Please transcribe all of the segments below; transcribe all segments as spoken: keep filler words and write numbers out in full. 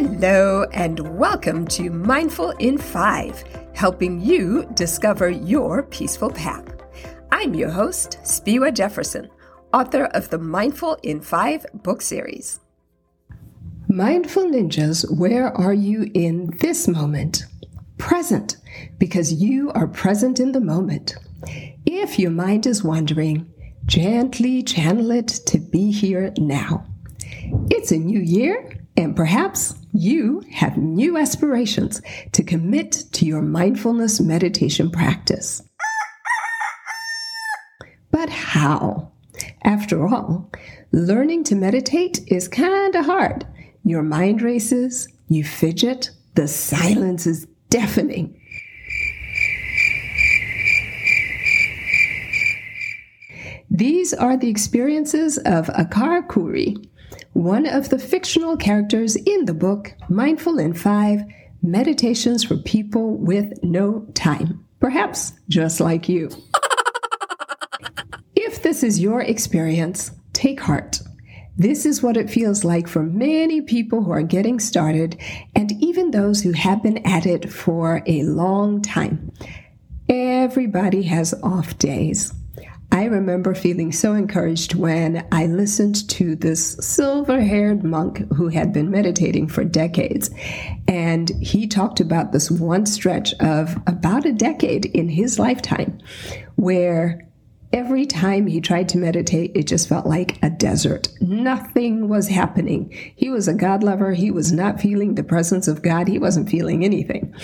Hello and welcome to Mindful in five, helping you discover your peaceful path. I'm your host, Spiwe Jefferson, author of the Mindful in five book series. Mindful Ninjas, where are you in this moment? Present, because you are present in the moment. If your mind is wandering, gently channel it to be here now. It's a new year, and perhaps you have new aspirations to commit to your mindfulness meditation practice. But how? After all, learning to meditate is kind of hard. Your mind races, you fidget, the silence is deafening. These are the experiences of Akar Khouri, one of the fictional characters in the book Mindful in five, Meditations for People with No Time, perhaps just like you. If this is your experience, take heart. This is what it feels like for many people who are getting started and even those who have been at it for a long time. Everybody has off days. I remember feeling so encouraged when I listened to this silver-haired monk who had been meditating for decades. And he talked about this one stretch of about a decade in his lifetime where every time he tried to meditate, it just felt like a desert. Nothing was happening. He was a God lover. He was not feeling the presence of God. He wasn't feeling anything.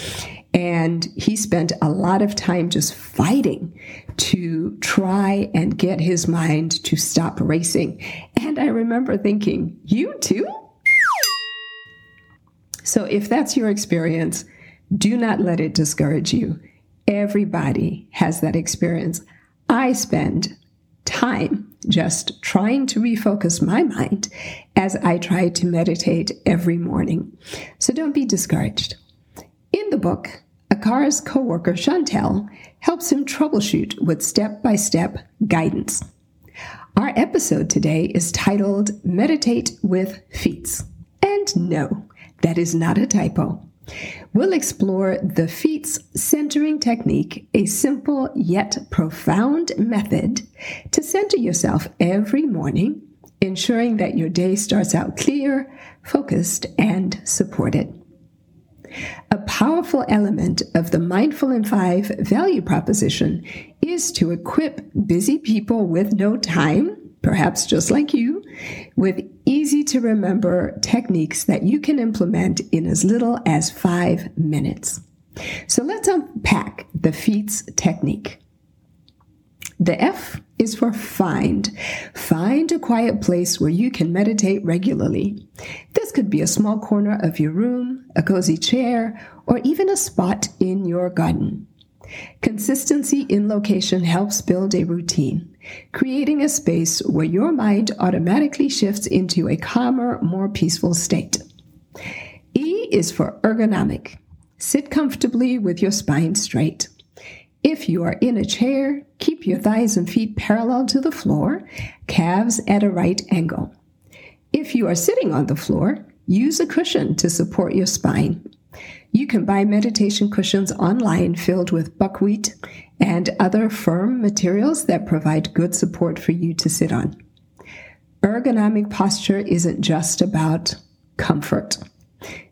And he spent a lot of time just fighting to try and get his mind to stop racing. And I remember thinking, you too? So if that's your experience, do not let it discourage you. Everybody has that experience. I spend time just trying to refocus my mind as I try to meditate every morning. So don't be discouraged. In the book, Akar's co-worker Chantel helps him troubleshoot with step-by-step guidance. Our episode today is titled Meditate with FEETS. And no, that is not a typo. We'll explore the FEETS centering technique, a simple yet profound method to center yourself every morning, ensuring that your day starts out clear, focused, and supported. A powerful element of the Mindful in five value proposition is to equip busy people with no time, perhaps just like you, with easy-to-remember techniques that you can implement in as little as five minutes. So let's unpack the FEETS technique. The F is for find. Find a quiet place where you can meditate regularly. This could be a small corner of your room, a cozy chair, or even a spot in your garden. Consistency in location helps build a routine, creating a space where your mind automatically shifts into a calmer, more peaceful state. E is for ergonomic. Sit comfortably with your spine straight. If you are in a chair, keep your thighs and feet parallel to the floor, calves at a right angle. If you are sitting on the floor, use a cushion to support your spine. You can buy meditation cushions online filled with buckwheat and other firm materials that provide good support for you to sit on. Ergonomic posture isn't just about comfort.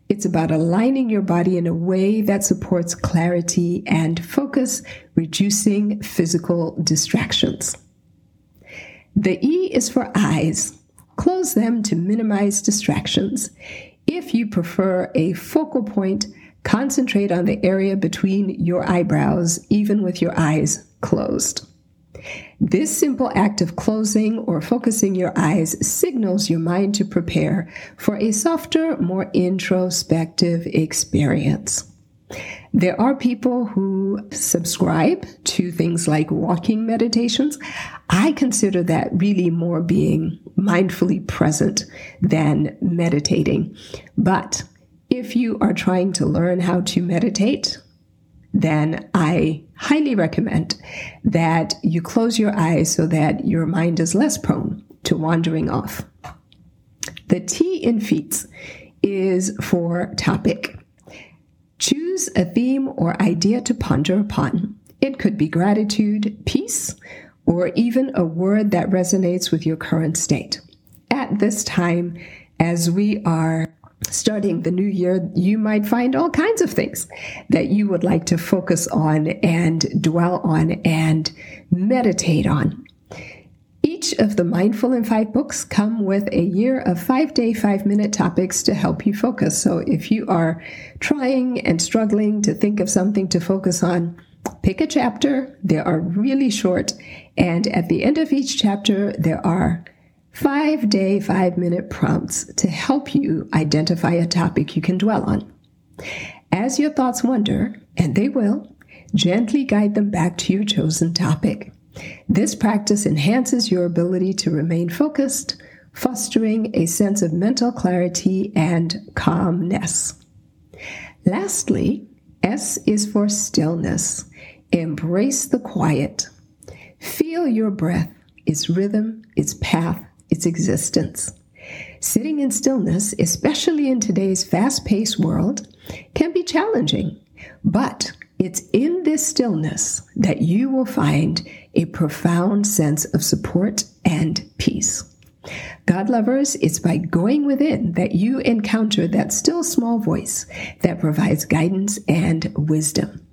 It's about aligning your body in a way that supports clarity and focus, reducing physical distractions. The E is for eyes. Close them to minimize distractions. If you prefer a focal point, concentrate on the area between your eyebrows, even with your eyes closed. This simple act of closing or focusing your eyes signals your mind to prepare for a softer, more introspective experience. There are people who subscribe to things like walking meditations. I consider that really more being mindfully present than meditating. But if you are trying to learn how to meditate, then I highly recommend that you close your eyes so that your mind is less prone to wandering off. The T in FEETS is for topic. Choose a theme or idea to ponder upon. It could be gratitude, peace, or even a word that resonates with your current state. At this time, as we are starting the new year, you might find all kinds of things that you would like to focus on and dwell on and meditate on. Each of the Mindful in five books come with a year of five-day, five-minute topics to help you focus. So if you are trying and struggling to think of something to focus on, pick a chapter. They are really short. And at the end of each chapter, there are five-day, five-minute prompts to help you identify a topic you can dwell on. As your thoughts wander, and they will, gently guide them back to your chosen topic. This practice enhances your ability to remain focused, fostering a sense of mental clarity and calmness. Lastly, S is for stillness. Embrace the quiet. Feel your breath, its rhythm, its path, its existence. Sitting in stillness, especially in today's fast-paced world, can be challenging, but it's in this stillness that you will find a profound sense of support and peace. God lovers, it's by going within that you encounter that still small voice that provides guidance and wisdom.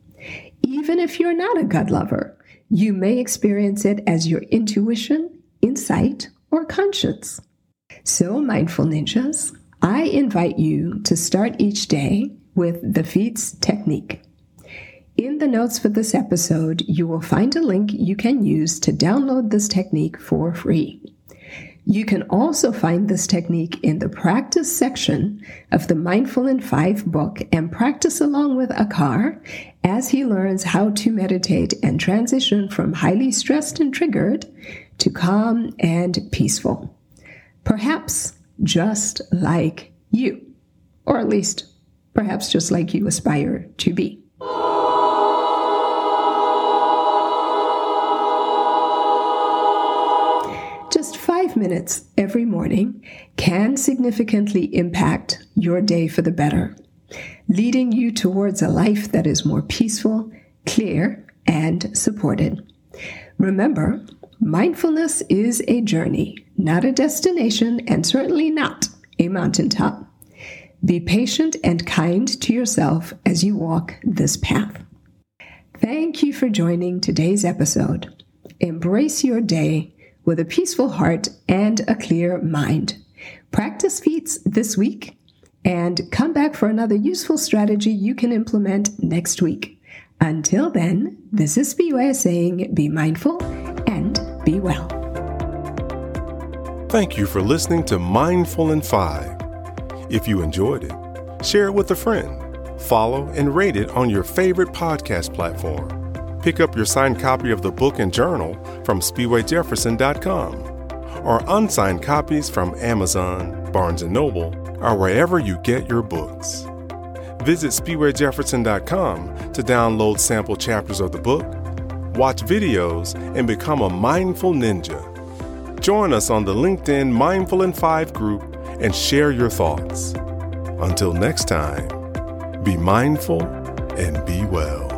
Even if you're not a God lover, you may experience it as your intuition, insight, or conscience. So, Mindful Ninjas, I invite you to start each day with the FEETS technique. In the notes for this episode, you will find a link you can use to download this technique for free. You can also find this technique in the practice section of the Mindful in five book and practice along with Akar as he learns how to meditate and transition from highly stressed and triggered to calm and peaceful. Perhaps just like you, or at least perhaps just like you aspire to be. Minutes every morning can significantly impact your day for the better, leading you towards a life that is more peaceful, clear, and supported. Remember, mindfulness is a journey, not a destination, and certainly not a mountaintop. Be patient and kind to yourself as you walk this path. Thank you for joining today's episode. Embrace your day with a peaceful heart and a clear mind. Practice FEETS this week and come back for another useful strategy you can implement next week. Until then, this is Spiwe saying be mindful and be well. Thank you for listening to Mindful in five. If you enjoyed it, share it with a friend, follow and rate it on your favorite podcast platform. Pick up your signed copy of the book and journal from spiwe jefferson dot com or unsigned copies from Amazon, Barnes and Noble, or wherever you get your books. Visit spiwe jefferson dot com to download sample chapters of the book, watch videos, and become a Mindful Ninja. Join us on the LinkedIn Mindful in five group and share your thoughts. Until next time, be mindful and be well.